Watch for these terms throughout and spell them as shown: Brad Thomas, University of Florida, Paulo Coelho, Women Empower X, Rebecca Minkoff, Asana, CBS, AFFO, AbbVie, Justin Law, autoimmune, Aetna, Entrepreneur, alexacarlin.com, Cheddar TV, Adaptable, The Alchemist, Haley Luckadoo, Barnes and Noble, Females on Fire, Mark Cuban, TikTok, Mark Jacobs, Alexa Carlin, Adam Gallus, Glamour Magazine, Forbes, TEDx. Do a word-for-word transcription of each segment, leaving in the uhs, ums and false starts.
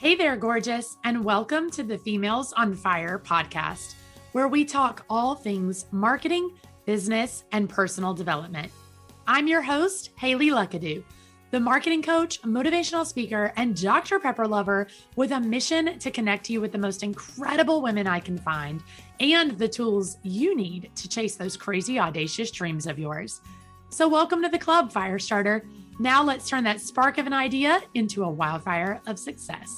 Hey there, gorgeous, and welcome to the Females on Fire podcast, where we talk all things marketing, business, and personal development. I'm your host, Haley Luckadoo, the marketing coach, motivational speaker, and Doctor Pepper lover with a mission to connect you with the most incredible women I can find and the tools you need to chase those crazy, audacious dreams of yours. So welcome to the club, Firestarter. Now let's turn that spark of an idea into a wildfire of success.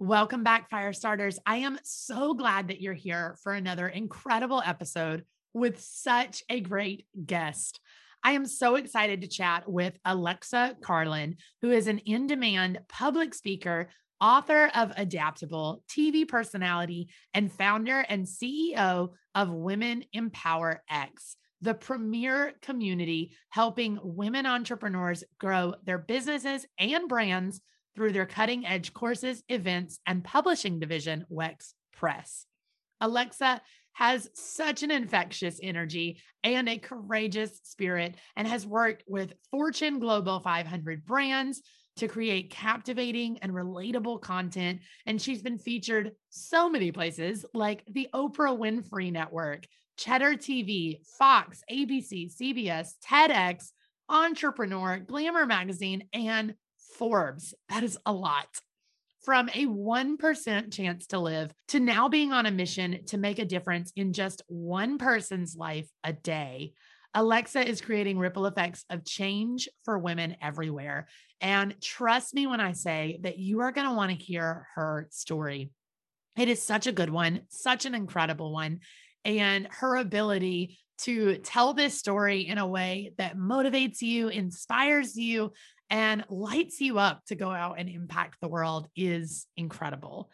Welcome back, Firestarters. I am so glad that you're here for another incredible episode with such a great guest. I am so excited to chat with Alexa Carlin, who is an in-demand public speaker, author of Adaptable, T V personality, and founder and C E O of Women Empower X, the premier community helping women entrepreneurs grow their businesses and brands through their cutting-edge courses, events, and publishing division, Wex Press. Alexa has such an infectious energy and a courageous spirit and has worked with Fortune Global five hundred brands to create captivating and relatable content. And she's been featured so many places like the Oprah Winfrey Network, Cheddar T V, Fox, A B C, C B S, TEDx, Entrepreneur, Glamour Magazine, and Forbes. That is a lot. From a one percent chance to live to now being on a mission to make a difference in just one person's life a day, Alexa is creating ripple effects of change for women everywhere. And trust me when I say that you are going to want to hear her story. It is such a good one, such an incredible one. And her ability to tell this story in a way that motivates you, inspires you, and lights you up to go out and impact the world is incredible.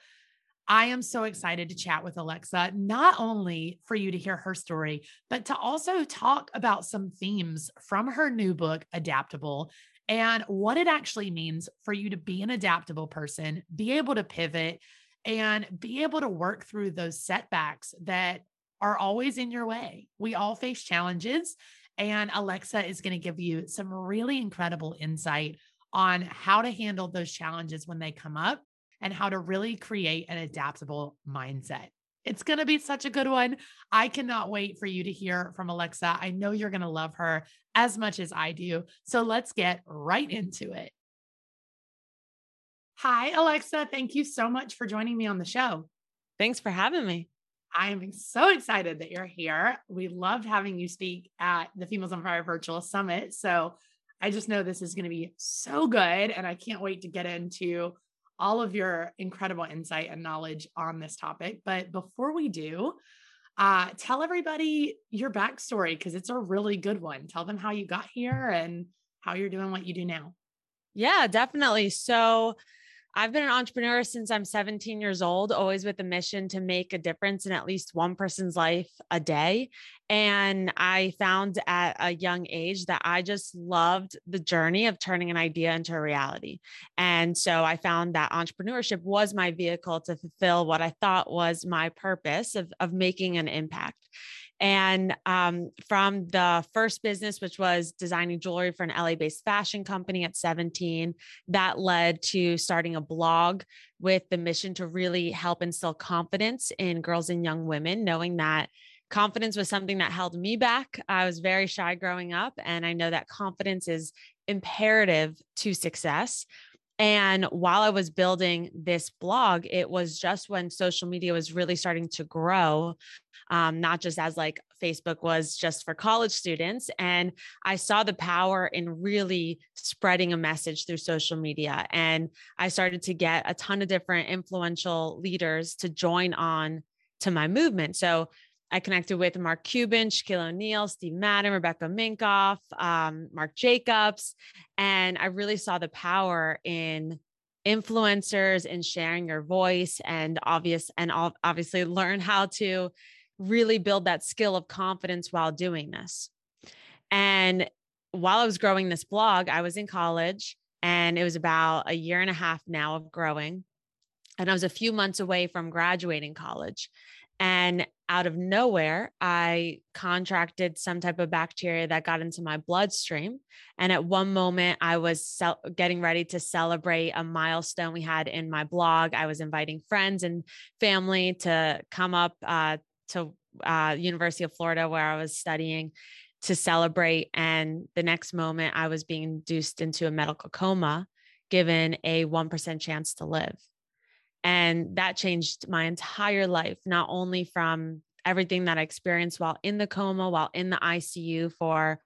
I am so excited to chat with Alexa, not only for you to hear her story, but to also talk about some themes from her new book, Adaptable, and what it actually means for you to be an adaptable person, be able to pivot, and be able to work through those setbacks that are always in your way. We all face challenges, and Alexa is going to give you some really incredible insight on how to handle those challenges when they come up and how to really create an adaptable mindset. It's going to be such a good one. I cannot wait for you to hear from Alexa. I know you're going to love her as much as I do. So let's get right into it. Hi, Alexa. Thank you so much for joining me on the show. Thanks for having me. I'm so excited that you're here. We loved having you speak at the Females on Fire Virtual Summit. So I just know this is going to be so good. And I can't wait to get into all of your incredible insight and knowledge on this topic. But before we do, uh, tell everybody your backstory, because it's a really good one. Tell them how you got here and how you're doing what you do now. Yeah, definitely. So I've been an entrepreneur since I'm seventeen years old, always with a mission to make a difference in at least one person's life a day. And I found at a young age that I just loved the journey of turning an idea into a reality. And so I found that entrepreneurship was my vehicle to fulfill what I thought was my purpose of, of making an impact. And um, from the first business, which was designing jewelry for an L A-based fashion company at seventeen, that led to starting a blog with the mission to really help instill confidence in girls and young women, knowing that confidence was something that held me back. I was very shy growing up, and I know that confidence is imperative to success. And while I was building this blog, it was just when social media was really starting to grow, um, not just as like Facebook was just for college students. And I saw the power in really spreading a message through social media. And I started to get a ton of different influential leaders to join on to my movement. So I connected with Mark Cuban, Shaquille O'Neal, Steve Madden, Rebecca Minkoff, um, Mark Jacobs. And I really saw the power in influencers and sharing your voice and obvious and obviously learn how to really build that skill of confidence while doing this. And while I was growing this blog, I was in college, and it was about a year and a half now of growing. And I was a few months away from graduating college. And out of nowhere, I contracted some type of bacteria that got into my bloodstream. And at one moment I was cel- getting ready to celebrate a milestone we had in my blog. I was inviting friends and family to come up uh, to uh, University of Florida where I was studying to celebrate. And the next moment I was being induced into a medical coma, given a one percent chance to live. And that changed my entire life, not only from everything that I experienced while in the coma, while in the I C U for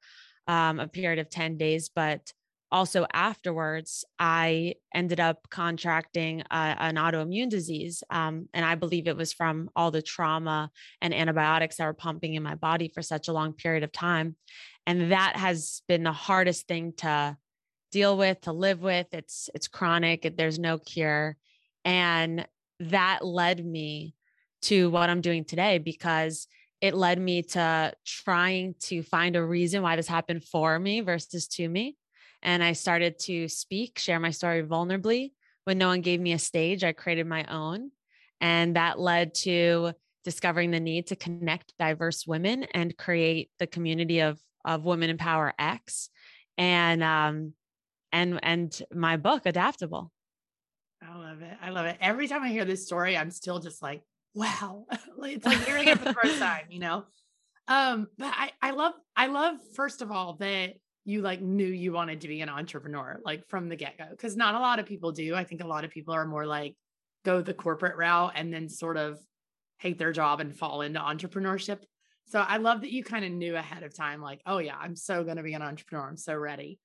um, a period of ten days, but also afterwards, I ended up contracting uh, an autoimmune disease. Um, and I believe it was from all the trauma and antibiotics that were pumping in my body for such a long period of time. And that has been the hardest thing to deal with, to live with. It's, it's chronic. There's no cure. And that led me to what I'm doing today, because it led me to trying to find a reason why this happened for me versus to me. And I started to speak, share my story vulnerably. When no one gave me a stage, I created my own. And that led to discovering the need to connect diverse women and create the community of, of Women Empower X and, um, and, and my book, Adaptable. I love it. I love it. Every time I hear this story, I'm still just like, wow, it's like hearing it for the first time, you know? Um, but I, I love, I love, first of all, that you like knew you wanted to be an entrepreneur, like from the get-go, because not a lot of people do. I think a lot of people are more like go the corporate route and then sort of hate their job and fall into entrepreneurship. So I love that you kind of knew ahead of time, like, oh yeah, I'm so going to be an entrepreneur. I'm so ready.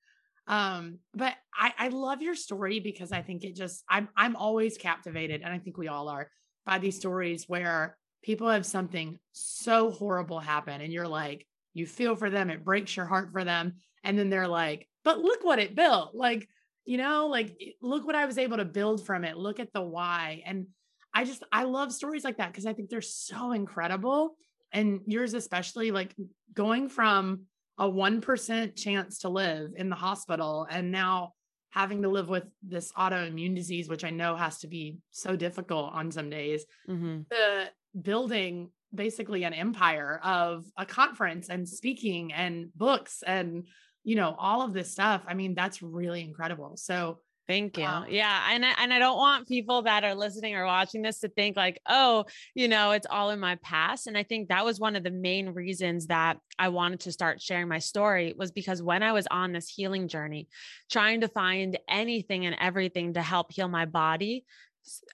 Um, but I, I love your story because I think it just, I'm, I'm always captivated. And I think we all are by these stories where people have something so horrible happen and you're like, you feel for them. It breaks your heart for them. And then they're like, but look what it built. Like, you know, like, look what I was able to build from it. Look at the why. And I just, I love stories like that, 'cause I think they're so incredible. And yours, especially, like going from a one percent chance to live in the hospital and now having to live with this autoimmune disease, which I know has to be so difficult on some days, mm-hmm. the building basically an empire of a conference and speaking and books and, you know, all of this stuff. I mean, that's really incredible. So thank you. Um, yeah. And I, and I don't want people that are listening or watching this to think like, oh, you know, it's all in my past. And I think that was one of the main reasons that I wanted to start sharing my story, was because when I was on this healing journey, trying to find anything and everything to help heal my body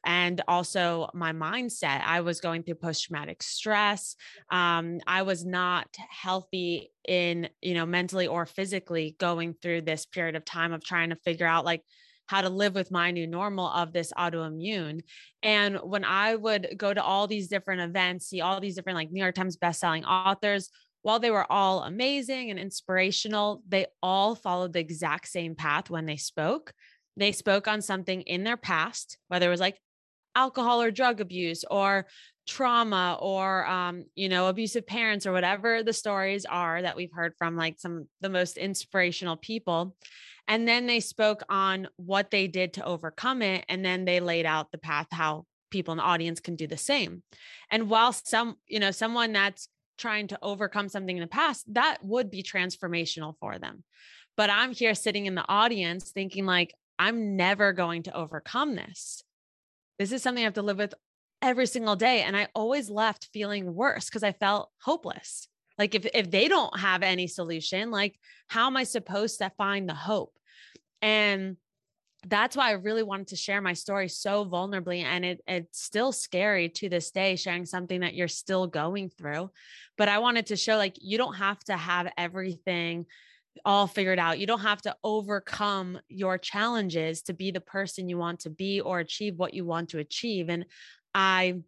and also my mindset, I was going through post-traumatic stress. Um, I was not healthy in, you know, mentally or physically going through this period of time of trying to figure out like, how to live with my new normal of this autoimmune. And when I would go to all these different events, see all these different like New York Times bestselling authors, while they were all amazing and inspirational, they all followed the exact same path when they spoke. They spoke on something in their past, whether it was like alcohol or drug abuse or trauma or, um, you know, abusive parents or whatever the stories are that we've heard from like some of the most inspirational people. And then they spoke on what they did to overcome it. And then they laid out the path, how people in the audience can do the same. And while some, you know, someone that's trying to overcome something in the past, that would be transformational for them. But I'm here sitting in the audience thinking like, I'm never going to overcome this. This is something I have to live with every single day. And I always left feeling worse because I felt hopeless. Like if, if they don't have any solution, like how am I supposed to find the hope? And that's why I really wanted to share my story so vulnerably. And it, it's still scary to this day, sharing something that you're still going through. But I wanted to show like, you don't have to have everything all figured out. You don't have to overcome your challenges to be the person you want to be or achieve what you want to achieve. And I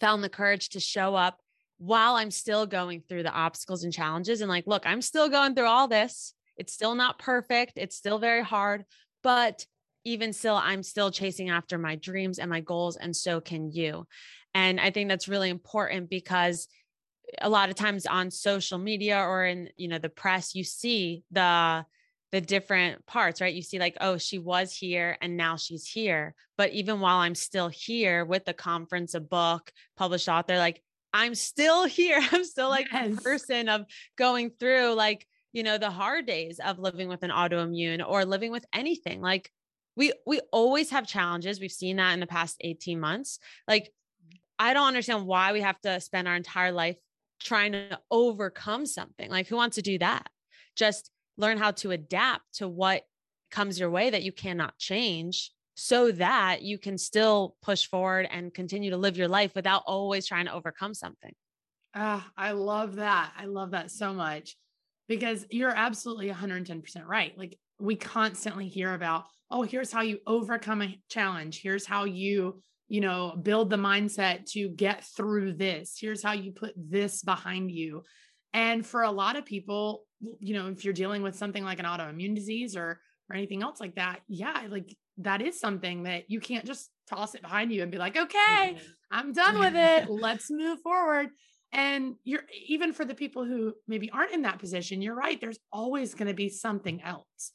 found the courage to show up while I'm still going through the obstacles and challenges. And like, look, I'm still going through all this. It's still not perfect. It's still very hard, but even still, I'm still chasing after my dreams and my goals. And so can you. And I think that's really important because a lot of times on social media or in, you know, the press, you see the, the different parts, right? You see like, oh, she was here and now she's here. But even while I'm still here with the conference, a book, published author, like I'm still here. I'm still like yes. a person of going through like, you know, the hard days of living with an autoimmune or living with anything. Like we, we always have challenges. We've seen that in the past eighteen months. Like, I don't understand why we have to spend our entire life trying to overcome something. Like, who wants to do that? Just learn how to adapt to what comes your way that you cannot change, so that you can still push forward and continue to live your life without always trying to overcome something. Ah, I love that. I love that so much, because you're absolutely one hundred ten percent right. Like, we constantly hear about, oh, here's how you overcome a challenge. Here's how you, you know, build the mindset to get through this. Here's how you put this behind you. And for a lot of people, you know, if you're dealing with something like an autoimmune disease or, or anything else like that, yeah, like that is something that you can't just toss it behind you and be like, okay, I'm done with it. Let's move forward. And you're, even for the people who maybe aren't in that position, you're right. There's always going to be something else.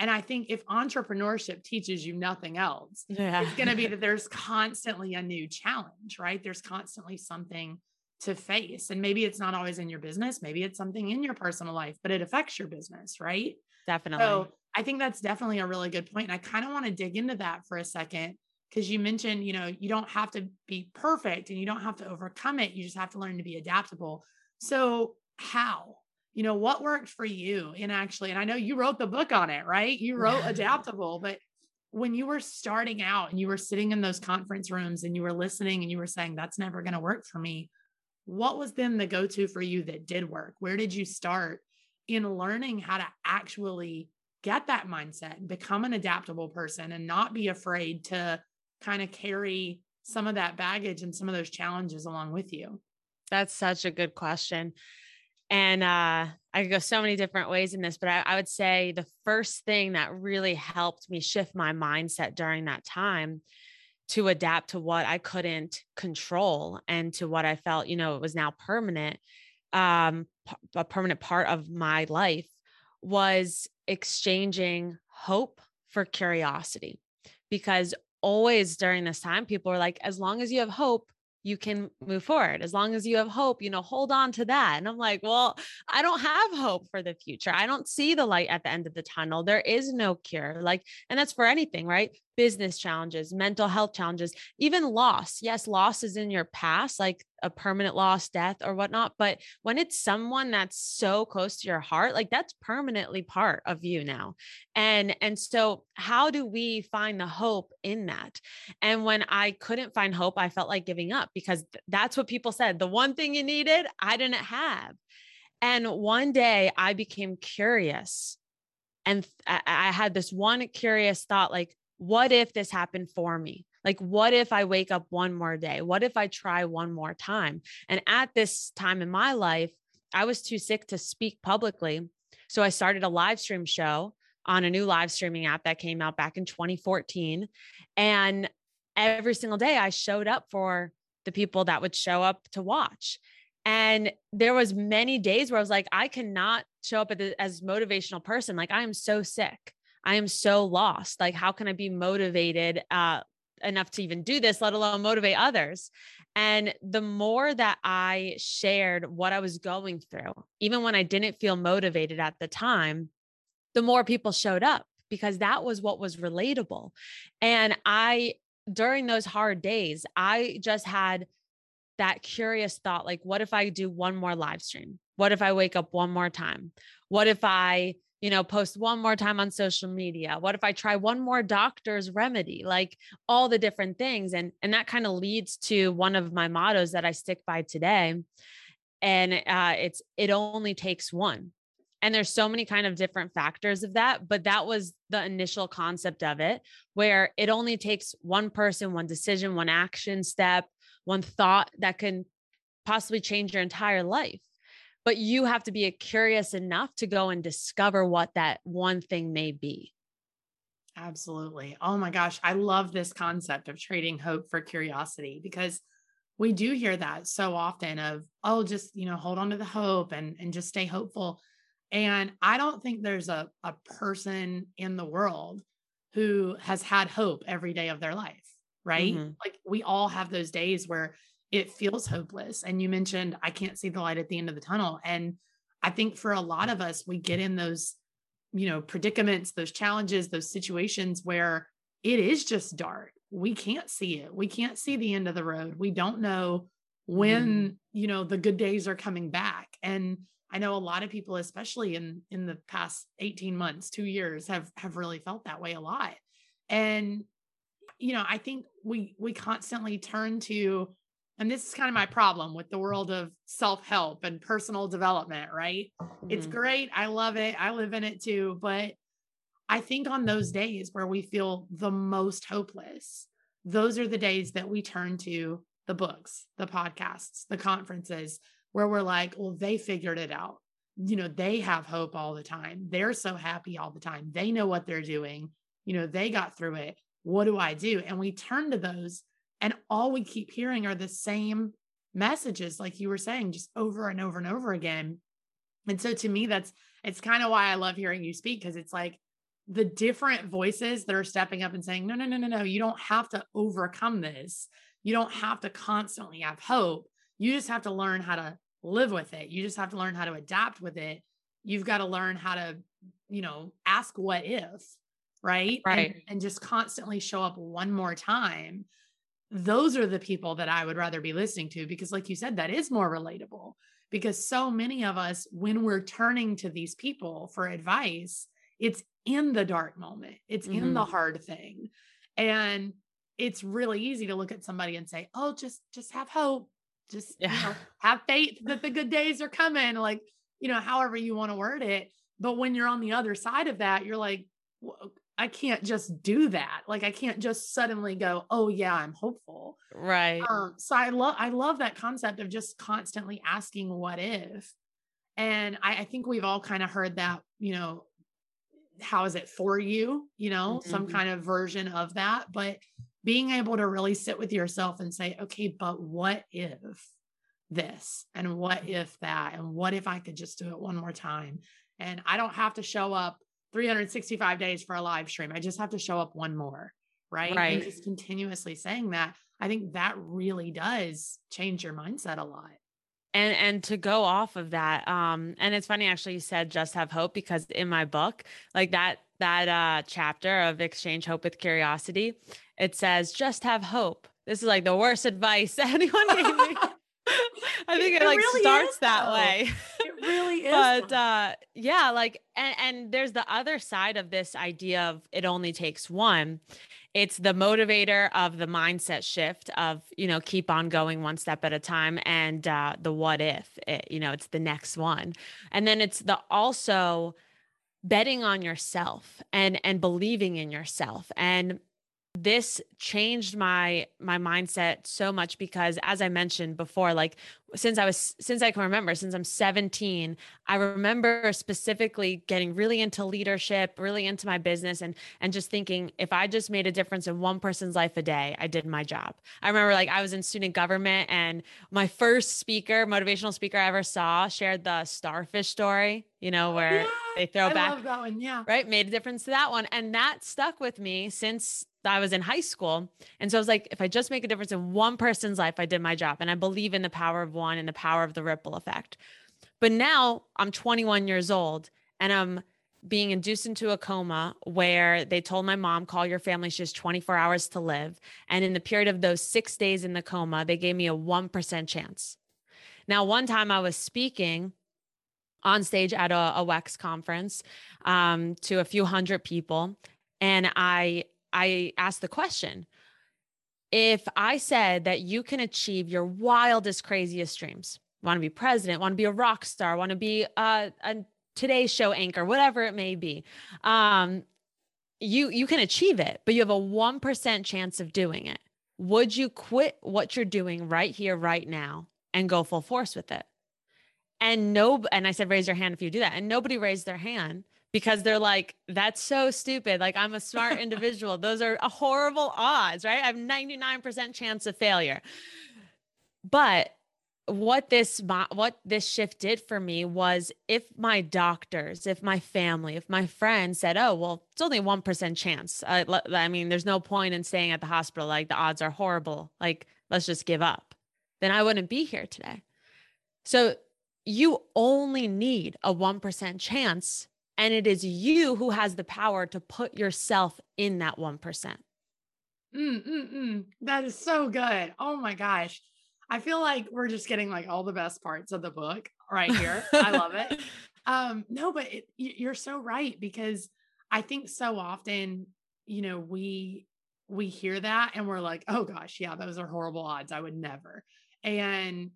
And I think if entrepreneurship teaches you nothing else, yeah. it's going to be that there's constantly a new challenge, right? There's constantly something to face. And maybe it's not always in your business. Maybe it's something in your personal life, but it affects your business, right? Definitely. So I think that's definitely a really good point. And I kind of want to dig into that for a second, because you mentioned, you know, you don't have to be perfect and you don't have to overcome it. You just have to learn to be adaptable. So how? You know, what worked for you? And actually, and I know you wrote the book on it, right? You wrote yeah. Adaptable, but when you were starting out and you were sitting in those conference rooms and you were listening and you were saying, that's never going to work for me. What was then the go-to for you that did work? Where did you start in learning how to actually get that mindset and become an adaptable person and not be afraid to kind of carry some of that baggage and some of those challenges along with you? That's such a good question. And uh, I could go so many different ways in this, but I, I would say the first thing that really helped me shift my mindset during that time to adapt to what I couldn't control and to what I felt, you know, it was now permanent, um, a permanent part of my life, was exchanging hope for curiosity. Because always during this time, people were like, as long as you have hope, you can move forward. As long as you have hope, you know, hold on to that. And I'm like, well, I don't have hope for the future. I don't see the light at the end of the tunnel. There is no cure. Like, and that's for anything, right? Business challenges, mental health challenges, even loss. Yes, loss is in your past, like a permanent loss, death or whatnot. But when it's someone that's so close to your heart, like that's permanently part of you now. And, and so how do we find the hope in that? And when I couldn't find hope, I felt like giving up, because th- that's what people said. The one thing you needed, I didn't have. And one day I became curious, and th- I had this one curious thought, like, what if this happened for me? Like, what if I wake up one more day? What if I try one more time? And at this time in my life, I was too sick to speak publicly. So I started a live stream show on a new live streaming app that came out back in twenty fourteen. And every single day I showed up for the people that would show up to watch. And there was many days where I was like, I cannot show up as a motivational person. Like, I am so sick. I am so lost. Like, how can I be motivated uh, enough to even do this, let alone motivate others? And the more that I shared what I was going through, even when I didn't feel motivated at the time, the more people showed up, because that was what was relatable. And I, during those hard days, I just had that curious thought, like, what if I do one more live stream? What if I wake up one more time? What if I, you know, post one more time on social media? What if I try one more doctor's remedy? Like, all the different things. And, and that kind of leads to one of my mottos that I stick by today. And uh, it's, it only takes one. And there's so many kind of different factors of that, but that was the initial concept of it, where it only takes one person, one decision, one action step, one thought that can possibly change your entire life. But you have to be curious enough to go and discover what that one thing may be. Absolutely. Oh my gosh. I love this concept of trading hope for curiosity, because we do hear that so often of, oh, just, you know, hold on to the hope and, and just stay hopeful. And I don't think there's a, a person in the world who has had hope every day of their life, right? Mm-hmm. Like, we all have those days where it feels hopeless. And you mentioned, I can't see the light at the end of the tunnel. And I think for a lot of us, we get in those, you know, predicaments, those challenges, those situations where it is just dark. We can't see it. We can't see the end of the road. We don't know when, mm. you know, the good days are coming back. And I know a lot of people, especially in, in the past eighteen months, two years have, have really felt that way a lot. And, you know, I think we, we constantly turn to, and this is kind of my problem with the world of self-help and personal development, right? Mm-hmm. It's great. I love it. I live in it too. But I think on those days where we feel the most hopeless, those are the days that we turn to the books, the podcasts, the conferences, where we're like, well, they figured it out. You know, they have hope all the time. They're so happy all the time. They know what they're doing. You know, they got through it. What do I do? And we turn to those. And all we keep hearing are the same messages, like you were saying, just over and over and over again. And so to me, that's, it's kind of why I love hearing you speak, because it's like the different voices that are stepping up and saying, no, no, no, no, no, you don't have to overcome this. You don't have to constantly have hope. You just have to learn how to live with it. You just have to learn how to adapt with it. You've got to learn how to, you know, ask what if, right? Right. And, and just constantly show up one more time. Those are the people that I would rather be listening to, because like you said, that is more relatable, because so many of us, when we're turning to these people for advice, it's in the dark moment. It's mm-hmm. in the hard thing. And it's really easy to look at somebody and say, oh, just, just have hope. Just yeah. you know, have faith that the good days are coming. Like, you know, however you want to word it. But when you're on the other side of that, you're like, whoa, I can't just do that. Like, I can't just suddenly go, oh yeah, I'm hopeful. Right. Um, so I love, I love that concept of just constantly asking what if. And I, I think we've all kind of heard that, you know, how is it for you, you know, mm-hmm. some kind of version of that, but being able to really sit with yourself and say, okay, but what if this, and what if that, and what if I could just do it one more time? And I don't have to show up three hundred sixty-five days for a live stream. I just have to show up one more, right? Right. And just continuously saying that, I think that really does change your mindset a lot. And, and to go off of that, um, and it's funny, actually, you said just have hope, because in my book, like that, that, uh, chapter of Exchange Hope with Curiosity, it says, just have hope. This is like the worst advice anyone gave me. I think it, it like really starts is, that though. Way. It really is. But uh, yeah, like, and, and there's the other side of this idea of it only takes one. It's the motivator of the mindset shift of, you know, keep on going one step at a time. And uh, the what if, it, you know, it's the next one. And then it's the also betting on yourself and, and believing in yourself. And this changed my, my mindset so much, because as I mentioned before, like since I was, since I can remember, since I'm seventeen, I remember specifically getting really into leadership, really into my business, and, and just thinking, if I just made a difference in one person's life a day, I did my job. I remember like I was in student government, and my first speaker, motivational speaker I ever saw, shared the starfish story, you know, where yeah, they throw I back, love that one. Yeah. Right. Made a difference to that one. And that stuck with me since I was in high school. And so I was like, if I just make a difference in one person's life, I did my job. And I believe in the power of one and the power of the ripple effect. But now I'm twenty-one years old and I'm being induced into a coma where they told my mom, call your family. She has twenty-four hours to live. And in the period of those six days in the coma, they gave me a one percent chance. Now, one time I was speaking on stage at a, a Wex conference um, to a few hundred people. And I I asked the question, if I said that you can achieve your wildest, craziest dreams, want to be president, want to be a rock star, want to be a, a Today Show anchor, whatever it may be, um, you, you can achieve it, but you have a one percent chance of doing it. Would you quit what you're doing right here, right now, and go full force with it? And no, and I said, raise your hand if you do that. And nobody raised their hand, because they're like, that's so stupid. Like, I'm a smart individual. Those are a horrible odds, right? I have ninety-nine percent chance of failure. But what this, what this shift did for me was, if my doctors, if my family, if my friends said, oh, well, it's only a one percent chance. I, I mean, there's no point in staying at the hospital. Like, the odds are horrible. Like, let's just give up. then I wouldn't be here today. So you only need a one percent chance, and it is you who has the power to put yourself in that one percent. Mm, mm, mm. That is so good. Oh my gosh. I feel like we're just getting like all the best parts of the book right here. I love it. Um, no, but it, you're so right, because I think so often, you know, we, we hear that and we're like, oh gosh, yeah, those are horrible odds. I would never. And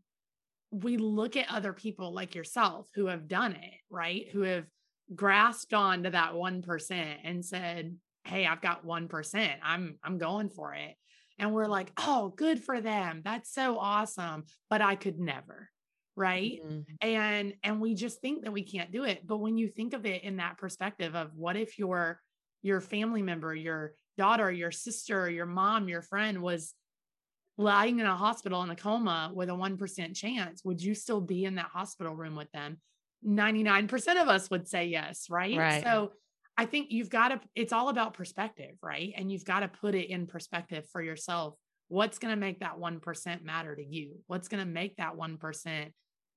we look at other people like yourself who have done it, right? Who have grasped on to that one percent and said, hey, I've got one percent. I'm, I'm going for it. And we're like, oh, good for them. That's so awesome. But I could never. Right. Mm-hmm. And, and we just think that we can't do it. But when you think of it in that perspective of what if your, your family member, your daughter, your sister, your mom, your friend was lying in a hospital in a coma with a one percent chance, would you still be in that hospital room with them? ninety-nine percent of us would say yes. Right. Right. So I think you've got to, it's all about perspective, right? And you've got to put it in perspective for yourself. What's going to make that one percent matter to you? What's going to make that one percent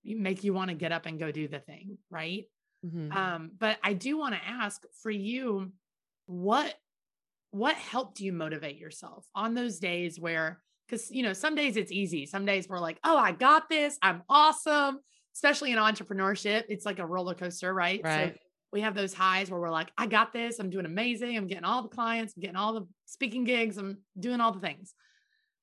make you want to get up and go do the thing, right? Mm-hmm. Um, but I do want to ask for you, what, what helped you motivate yourself on those days where, because, you know, some days it's easy. Some days we're like, oh, I got this. I'm awesome. Especially in entrepreneurship. It's like a roller coaster, right? Right. So, we have those highs where we're like, I got this. I'm doing amazing. I'm getting all the clients, I'm getting all the speaking gigs. I'm doing all the things.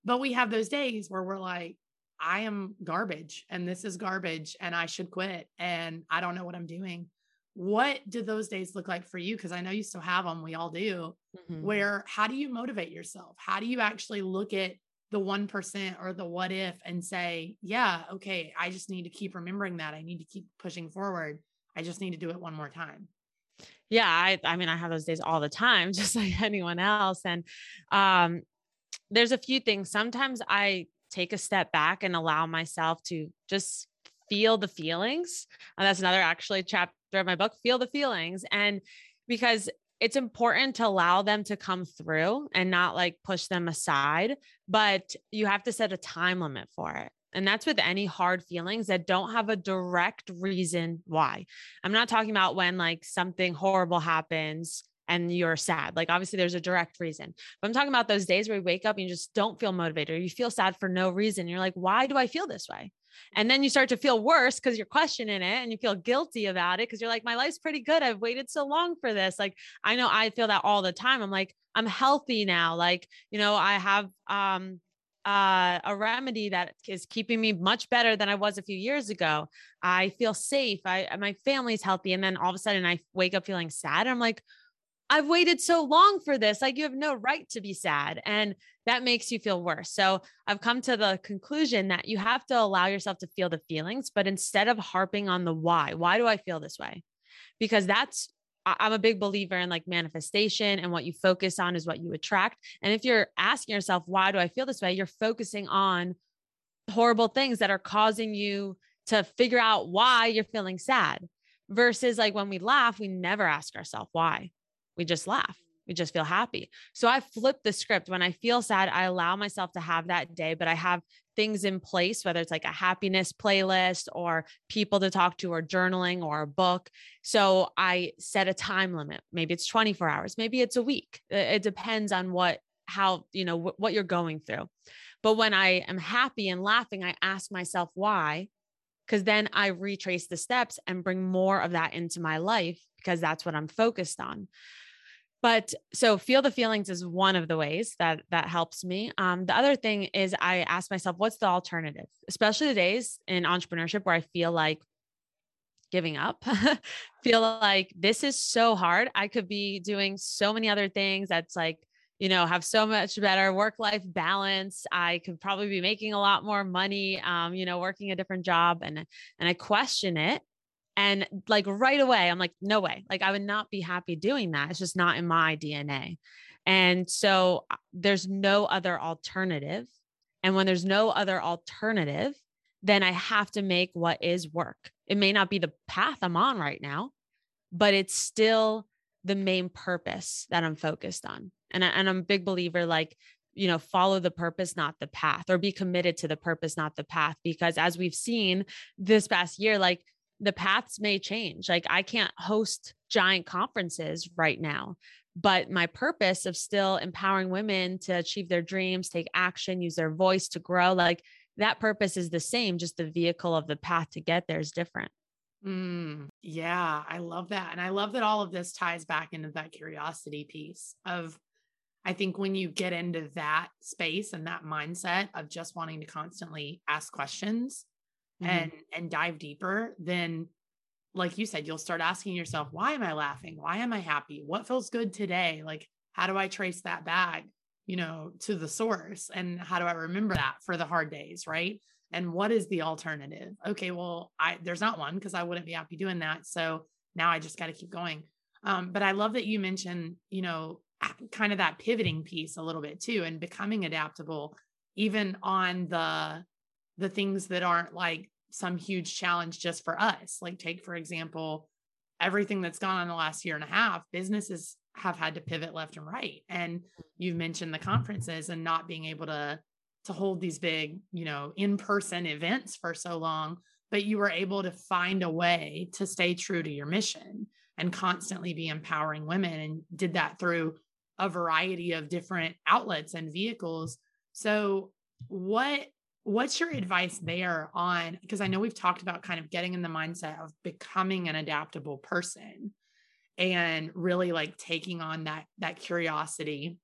But we have those days where we're like, I am garbage and this is garbage and I should quit and I don't know what I'm doing. What do those days look like for you? Because I know you still have them. We all do. Mm-hmm. Where, how do you motivate yourself? How do you actually look at the one percent or the what if and say, yeah, okay, I just need to keep remembering that. I need to keep pushing forward. I just need to do it one more time. Yeah. I, I mean, I have those days all the time, just like anyone else. And, um, there's a few things. Sometimes I take a step back and allow myself to just feel the feelings. And that's another actually chapter of my book, Feel the Feelings. And because it's important to allow them to come through and not like push them aside, but you have to set a time limit for it. And that's with any hard feelings that don't have a direct reason why. I'm not talking about when like something horrible happens and you're sad. Like obviously there's a direct reason, but I'm talking about those days where you wake up and you just don't feel motivated or you feel sad for no reason. You're like, why do I feel this way? And then you start to feel worse because you're questioning it and you feel guilty about it. Cause you're like, my life's pretty good. I've waited so long for this. Like, I know I feel that all the time. I'm like, I'm healthy now. Like, you know, I have, um, Uh, a remedy that is keeping me much better than I was a few years ago. I feel safe. I, my family's healthy. And then all of a sudden I wake up feeling sad. I'm like, I've waited so long for this. Like you have no right to be sad. And that makes you feel worse. So I've come to the conclusion that you have to allow yourself to feel the feelings, but instead of harping on the why, why do I feel this way? Because that's, I'm a big believer in like manifestation, and what you focus on is what you attract. And if you're asking yourself, why do I feel this way? You're focusing on horrible things that are causing you to figure out why you're feeling sad versus like when we laugh, we never ask ourselves why. We just laugh. We just feel happy. So I flip the script. When I feel sad, I allow myself to have that day, but I have things in place, whether it's like a happiness playlist or people to talk to or journaling or a book. So I set a time limit. Maybe it's twenty-four hours. Maybe it's a week. It depends on what, how, you know, wh- what you're going through. But when I am happy and laughing, I ask myself why, because then I retrace the steps and bring more of that into my life because that's what I'm focused on. But so feel the feelings is one of the ways that that helps me. Um, the other thing is I ask myself, what's the alternative, especially the days in entrepreneurship where I feel like giving up, feel like this is so hard. I could be doing so many other things. That's like, you know, have so much better work-life balance. I could probably be making a lot more money, um, you know, working a different job, and, and I question it. And like right away, I'm like, no way. Like I would not be happy doing that. It's just not in my D N A. And so there's no other alternative. And when there's no other alternative, then I have to make what is work. It may not be the path I'm on right now, but it's still the main purpose that I'm focused on. And, I, and I'm a big believer, like you know, follow the purpose, not the path, or be committed to the purpose, not the path. Because as we've seen this past year, like the paths may change. Like I can't host giant conferences right now, but my purpose of still empowering women to achieve their dreams, take action, use their voice to grow, like that purpose is the same, just the vehicle of the path to get there is different. Mm, yeah, I love that. And I love that all of this ties back into that curiosity piece of, I think when you get into that space and that mindset of just wanting to constantly ask questions mm-hmm. and, and dive deeper, then like you said, you'll start asking yourself, why am I laughing? Why am I happy? What feels good today? Like, how do I trace that back, you know, to the source? And how do I remember that for the hard days? Right. And what is the alternative? Okay, well, I, there's not one because I wouldn't be happy doing that. So now I just got to keep going. Um, but I love that you mentioned, you know, kind of that pivoting piece a little bit too, and becoming adaptable, even on the, the things that aren't like some huge challenge just for us. Like take, for example, everything that's gone on the last year and a half, businesses have had to pivot left and right. And you've mentioned the conferences and not being able to to hold these big, you know, in-person events for so long, but you were able to find a way to stay true to your mission and constantly be empowering women, and did that through a variety of different outlets and vehicles. So what, what's your advice there on, because I know we've talked about kind of getting in the mindset of becoming an adaptable person and really like taking on that, that curiosity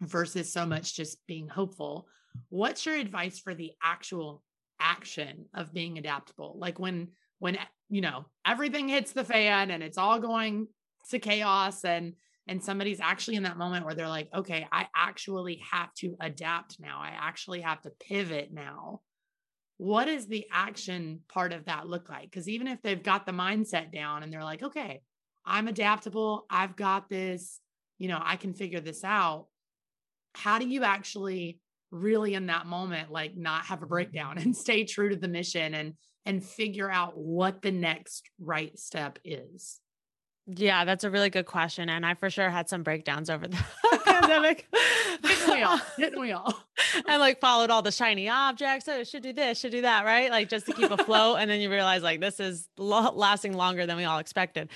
versus so much just being hopeful. What's your advice for the actual action of being adaptable? Like when, when, you know, everything hits the fan and it's all going to chaos and, and somebody's actually in that moment where they're like, okay, I actually have to adapt now. I actually have to pivot now. What does the action part of that look like? Because even if they've got the mindset down and they're like, okay, I'm adaptable. I've got this, you know, I can figure this out. How do you actually really in that moment, like not have a breakdown and stay true to the mission and, and figure out what the next right step is? Yeah, that's a really good question. And I for sure had some breakdowns over the pandemic. Didn't we all? Didn't we all? And like followed all the shiny objects. Oh, should do this, should do that, right? Like just to keep afloat. And then you realize like this is lo- lasting longer than we all expected.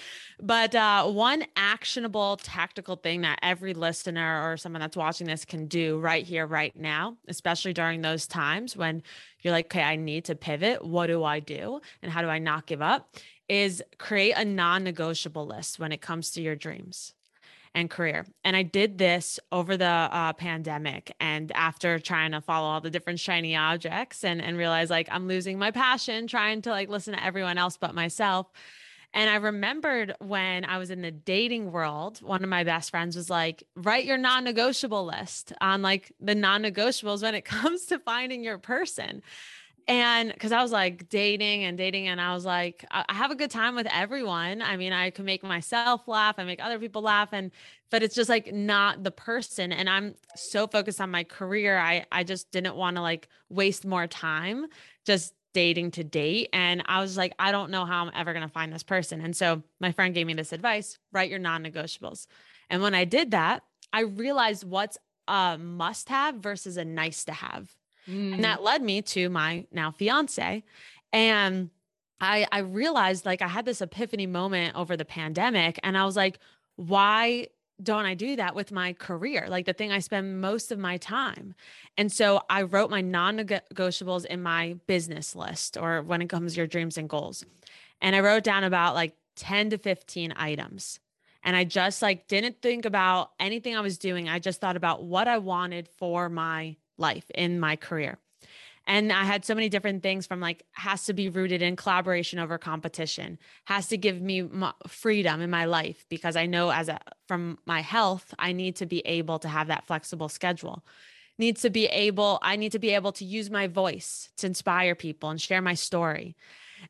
But uh, one actionable tactical thing that every listener or someone that's watching this can do right here, right now, especially during those times when you're like, okay, I need to pivot. What do I do? And how do I not give up? Is create a non-negotiable list when it comes to your dreams and career. And I did this over the uh, pandemic, and after trying to follow all the different shiny objects and, and realize like I'm losing my passion, trying to like listen to everyone else but myself. And I remembered when I was in the dating world, one of my best friends was like, write your non-negotiable list on like the non-negotiables when it comes to finding your person. And cause I was like dating and dating. And I was like, I have a good time with everyone. I mean, I can make myself laugh. I make other people laugh. And, but it's just like not the person. And I'm so focused on my career. I, I just didn't want to like waste more time just dating to date. And I was like, I don't know how I'm ever going to find this person. And so my friend gave me this advice, write your non-negotiables. And when I did that, I realized what's a must have versus a nice to have. And that led me to my now fiance. And I, I realized like I had this epiphany moment over the pandemic, and I was like, why don't I do that with my career? Like the thing I spend most of my time. And so I wrote my non-negotiables in my business list, or when it comes to your dreams and goals. And I wrote down about like ten to fifteen items. And I just like, didn't think about anything I was doing. I just thought about what I wanted for my life in my career. And I had so many different things, from like, has to be rooted in collaboration over competition, has to give me freedom in my life, because I know as a, from my health, I need to be able to have that flexible schedule, needs to be able, I need to be able to use my voice to inspire people and share my story.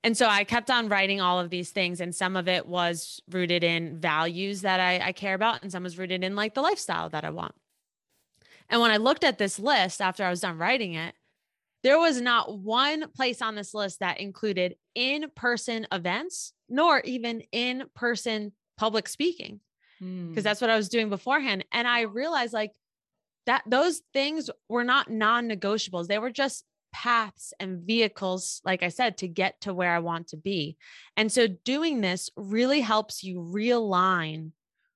And so I kept on writing all of these things. And some of it was rooted in values that I, I care about. And some was rooted in like the lifestyle that I want. And when I looked at this list after I was done writing it, there was not one place on this list that included in-person events, nor even in-person public speaking, because mm. that's what I was doing beforehand. And I realized like, that those things were not non-negotiables. They were just paths and vehicles, like I said, to get to where I want to be. And so doing this really helps you realign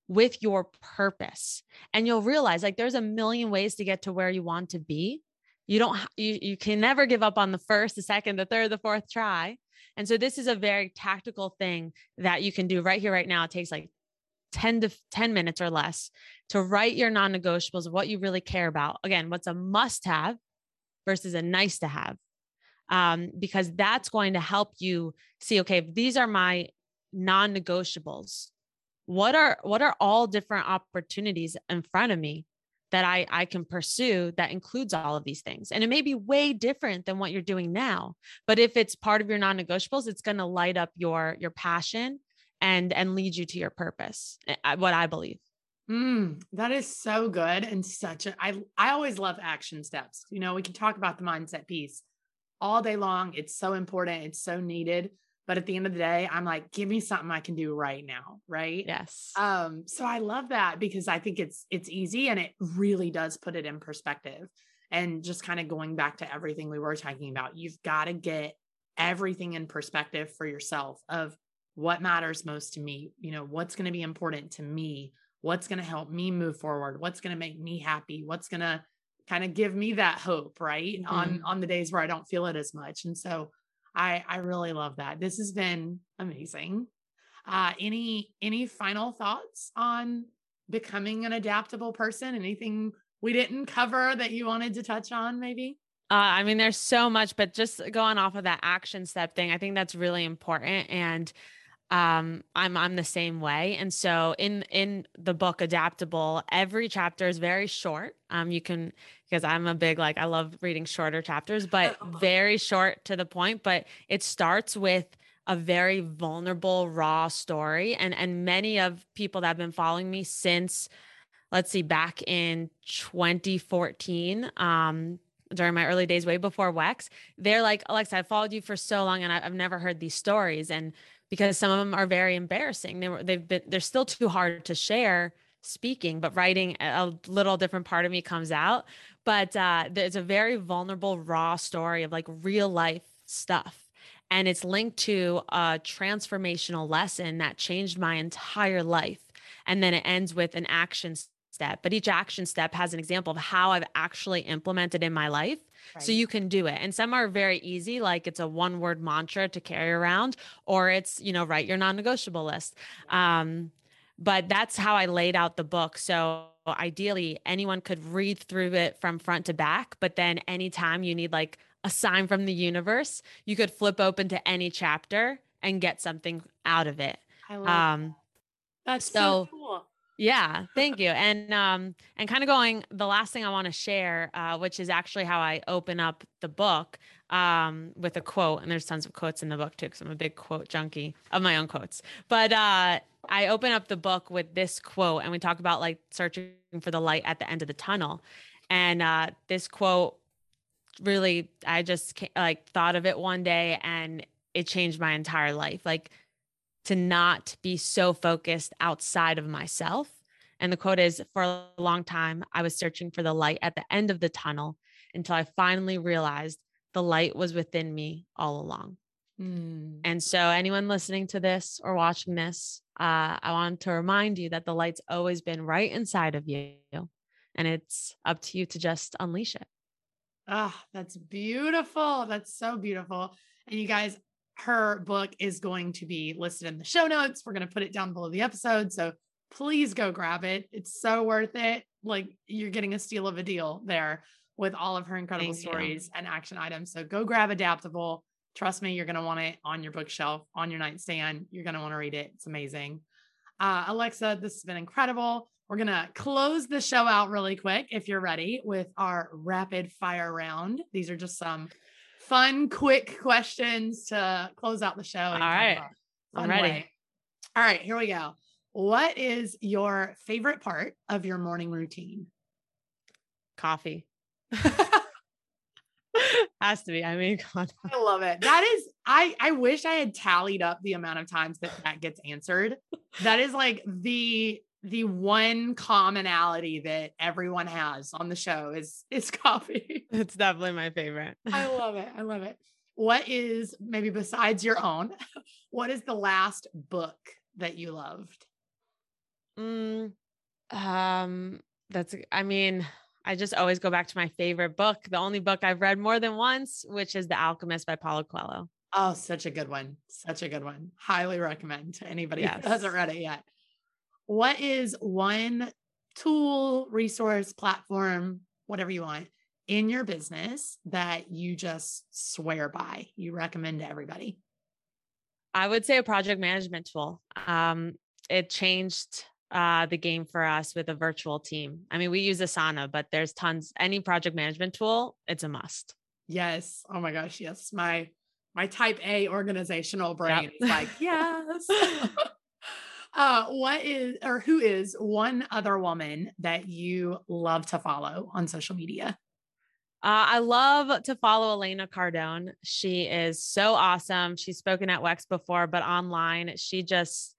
with your purpose. And you'll realize, like, there's a million ways to get to where you want to be. You don't, you, you can never give up on the first, the second, the third, the fourth try. And so this is a very tactical thing that you can do right here, right now. It takes like ten to ten minutes or less to write your non-negotiables of what you really care about. Again, what's a must-have versus a nice to have. Um, because that's going to help you see, okay, if these are my non-negotiables, what are, what are all different opportunities in front of me that I, I can pursue that includes all of these things. And it may be way different than what you're doing now, but if it's part of your non-negotiables, it's going to light up your, your passion and, and lead you to your purpose. What I believe. Mm, that is so good. And such a, I, I always love action steps. You know, we can talk about the mindset piece all day long. It's so important. It's so needed. But at the end of the day, I'm like, give me something I can do right now. Right. Yes. Um, so I love that because I think it's, it's easy and it really does put it in perspective. And just kind of going back to everything we were talking about, you've got to get everything in perspective for yourself of what matters most to me, you know, what's going to be important to me, what's going to help me move forward, what's going to make me happy, what's going to kind of give me that hope, right? Mm-hmm. On, on the days where I don't feel it as much. And so I, I really love that. This has been amazing. Uh, any, any final thoughts on becoming an adaptable person? Anything we didn't cover that you wanted to touch on maybe? Uh, I mean, there's so much, but just going off of that action step thing, I think that's really important. And, um, I'm, I'm the same way. And so in, in the book Adaptable, every chapter is very short. Um, you can, because I'm a big, like, I love reading shorter chapters, but very short to the point, but it starts with a very vulnerable, raw story. And, and many of people that have been following me since, let's see, back in twenty fourteen, um, during my early days, way before Wex, they're like, Alexa, I followed you for so long and I, I've never heard these stories. And because some of them are very embarrassing. They were, they've been, they're still too hard to share speaking, but writing, a little different part of me comes out, but, uh, there's a very vulnerable, raw story of like real life stuff. And it's linked to a transformational lesson that changed my entire life. And then it ends with an action step, but each action step has an example of how I've actually implemented in my life. Right. So you can do it. And some are very easy. Like it's a one word mantra to carry around, or it's, you know, write your non-negotiable list. Um, but that's how I laid out the book. So ideally anyone could read through it from front to back, but then anytime you need like a sign from the universe, you could flip open to any chapter and get something out of it. I love um, that. That's so, so cool. Yeah. Thank you. And, um, and kind of going, the last thing I want to share, uh, which is actually how I open up the book, um, with a quote, and there's tons of quotes in the book too, cause I'm a big quote junkie of my own quotes, but, uh, I open up the book with this quote and we talk about like searching for the light at the end of the tunnel. And, uh, this quote really, I just like thought of it one day and it changed my entire life. Like, to not be so focused outside of myself. And the quote is, for a long time, I was searching for the light at the end of the tunnel until I finally realized the light was within me all along. Mm. And so anyone listening to this or watching this, uh, I want to remind you that the light's always been right inside of you and it's up to you to just unleash it. Ah, oh, that's beautiful. That's so beautiful. And you guys, her book is going to be listed in the show notes. We're going to put it down below the episode. So please go grab it. It's so worth it. Like, you're getting a steal of a deal there with all of her incredible Thank stories you. And action items. So go grab Adaptable. Trust me, you're going to want it on your bookshelf, on your nightstand. You're going to want to read it. It's amazing. Uh, Alexa, this has been incredible. We're going to close the show out really quick, if you're ready, with our rapid fire round. These are just some fun, quick questions to close out the show. All right. I'm ready. Way. All right, here we go. What is your favorite part of your morning routine? Coffee. Has to be. I mean, God. I love it. That is, I, I wish I had tallied up the amount of times that that gets answered. That is like the the one commonality that everyone has on the show is, is coffee. It's definitely my favorite. I love it. I love it. What is, maybe besides your own, what is the last book that you loved? Mm, um, that's, I mean, I just always go back to my favorite book. The only book I've read more than once, which is The Alchemist by Paulo Coelho. Oh, such a good one. Such a good one. Highly recommend to anybody yes. who hasn't read it yet. What is one tool, resource, platform, whatever you want in your business that you just swear by, you recommend to everybody? I would say a project management tool. Um, it changed uh, the game for us with a virtual team. I mean, we use Asana, but there's tons, any project management tool, it's a must. Yes. Oh my gosh. Yes. My, my type A organizational brain yep. is like, yes. Uh, what is, or who is one other woman that you love to follow on social media? Uh, I love to follow Elena Cardone. She is so awesome. She's spoken at Wex before, but online, she just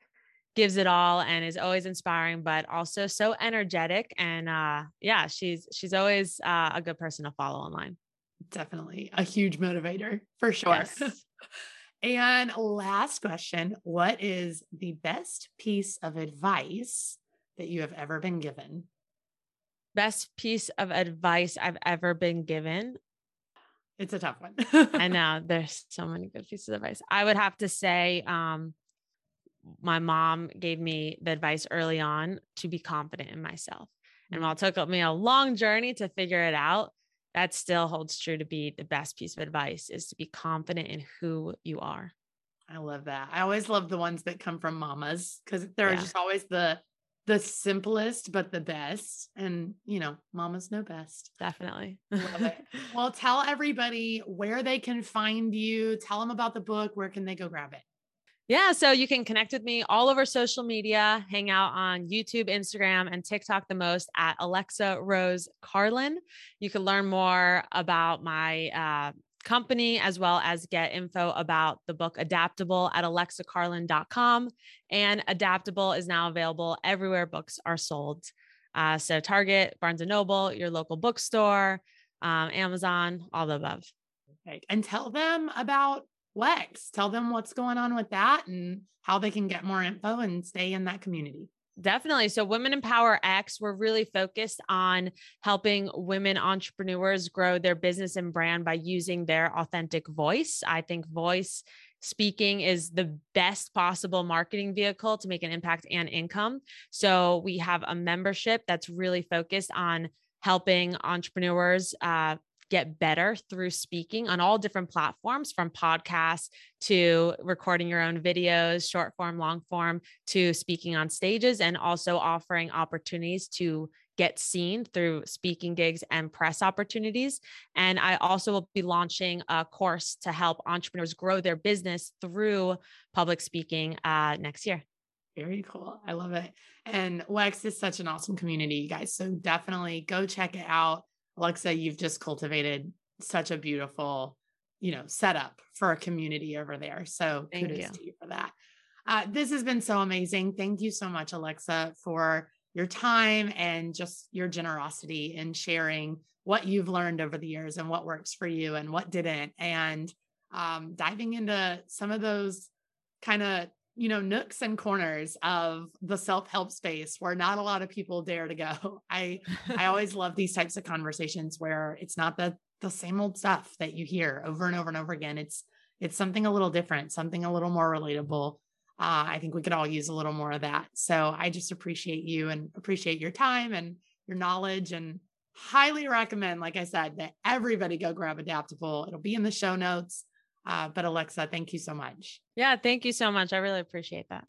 gives it all and is always inspiring, but also so energetic. And, uh, yeah, she's, she's always uh, a good person to follow online. Definitely a huge motivator for sure. Yes. And last question, what is the best piece of advice that you have ever been given? Best piece of advice I've ever been given. It's a tough one. I know there's so many good pieces of advice. I would have to say, um, my mom gave me the advice early on to be confident in myself. And while it took me a long journey to figure it out, that still holds true to be the best piece of advice is to be confident in who you are. I love that. I always love the ones that come from mamas because they're yeah. just always the The simplest, but the best. And, you know, mamas know best. Definitely. Love it. Well, tell everybody where they can find you. Tell them about the book. Where can they go grab it? Yeah. So you can connect with me all over social media, hang out on YouTube, Instagram, and TikTok the most at Alexa Rose Carlin. You can learn more about my, uh, company, as well as get info about the book Adaptable at alexa carlin dot com. And Adaptable is now available everywhere books are sold. Uh, so Target, Barnes and Noble, your local bookstore, um, Amazon, all the above. Perfect. And tell them about Wex. Tell them what's going on with that and how they can get more info and stay in that community. Definitely. So Women Empower X, we're really focused on helping women entrepreneurs grow their business and brand by using their authentic voice. I think voice speaking is the best possible marketing vehicle to make an impact and income. So we have a membership that's really focused on helping entrepreneurs, uh, get better through speaking on all different platforms, from podcasts to recording your own videos, short form, long form, to speaking on stages, and also offering opportunities to get seen through speaking gigs and press opportunities. And I also will be launching a course to help entrepreneurs grow their business through public speaking uh, next year. Very cool. I love it. And Wex is such an awesome community, you guys. So definitely go check it out. Alexa, you've just cultivated such a beautiful, you know, setup for a community over there. So Thank kudos you. to you for that. Uh, this has been so amazing. Thank you so much, Alexa, for your time and just your generosity in sharing what you've learned over the years and what works for you and what didn't. And um, diving into some of those kind of, you know, nooks and corners of the self-help space where not a lot of people dare to go. I, I always love these types of conversations where it's not the, the same old stuff that you hear over and over and over again. It's, it's something a little different, something a little more relatable. Uh, I think we could all use a little more of that. So I just appreciate you and appreciate your time and your knowledge, and highly recommend, like I said, that everybody go grab Adaptable. It'll be in the show notes. Uh, but Alexa, thank you so much. Yeah, thank you so much. I really appreciate that.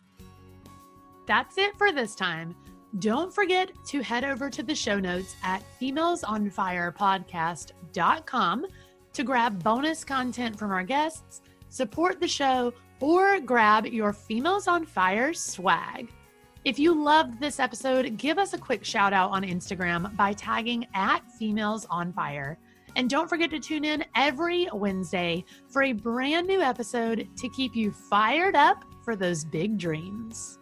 That's it for this time. Don't forget to head over to the show notes at females on fire podcast dot com to grab bonus content from our guests, support the show, or grab your Females on Fire swag. If you loved this episode, give us a quick shout out on Instagram by tagging at Females on Fire. And don't forget to tune in every Wednesday for a brand new episode to keep you fired up for those big dreams.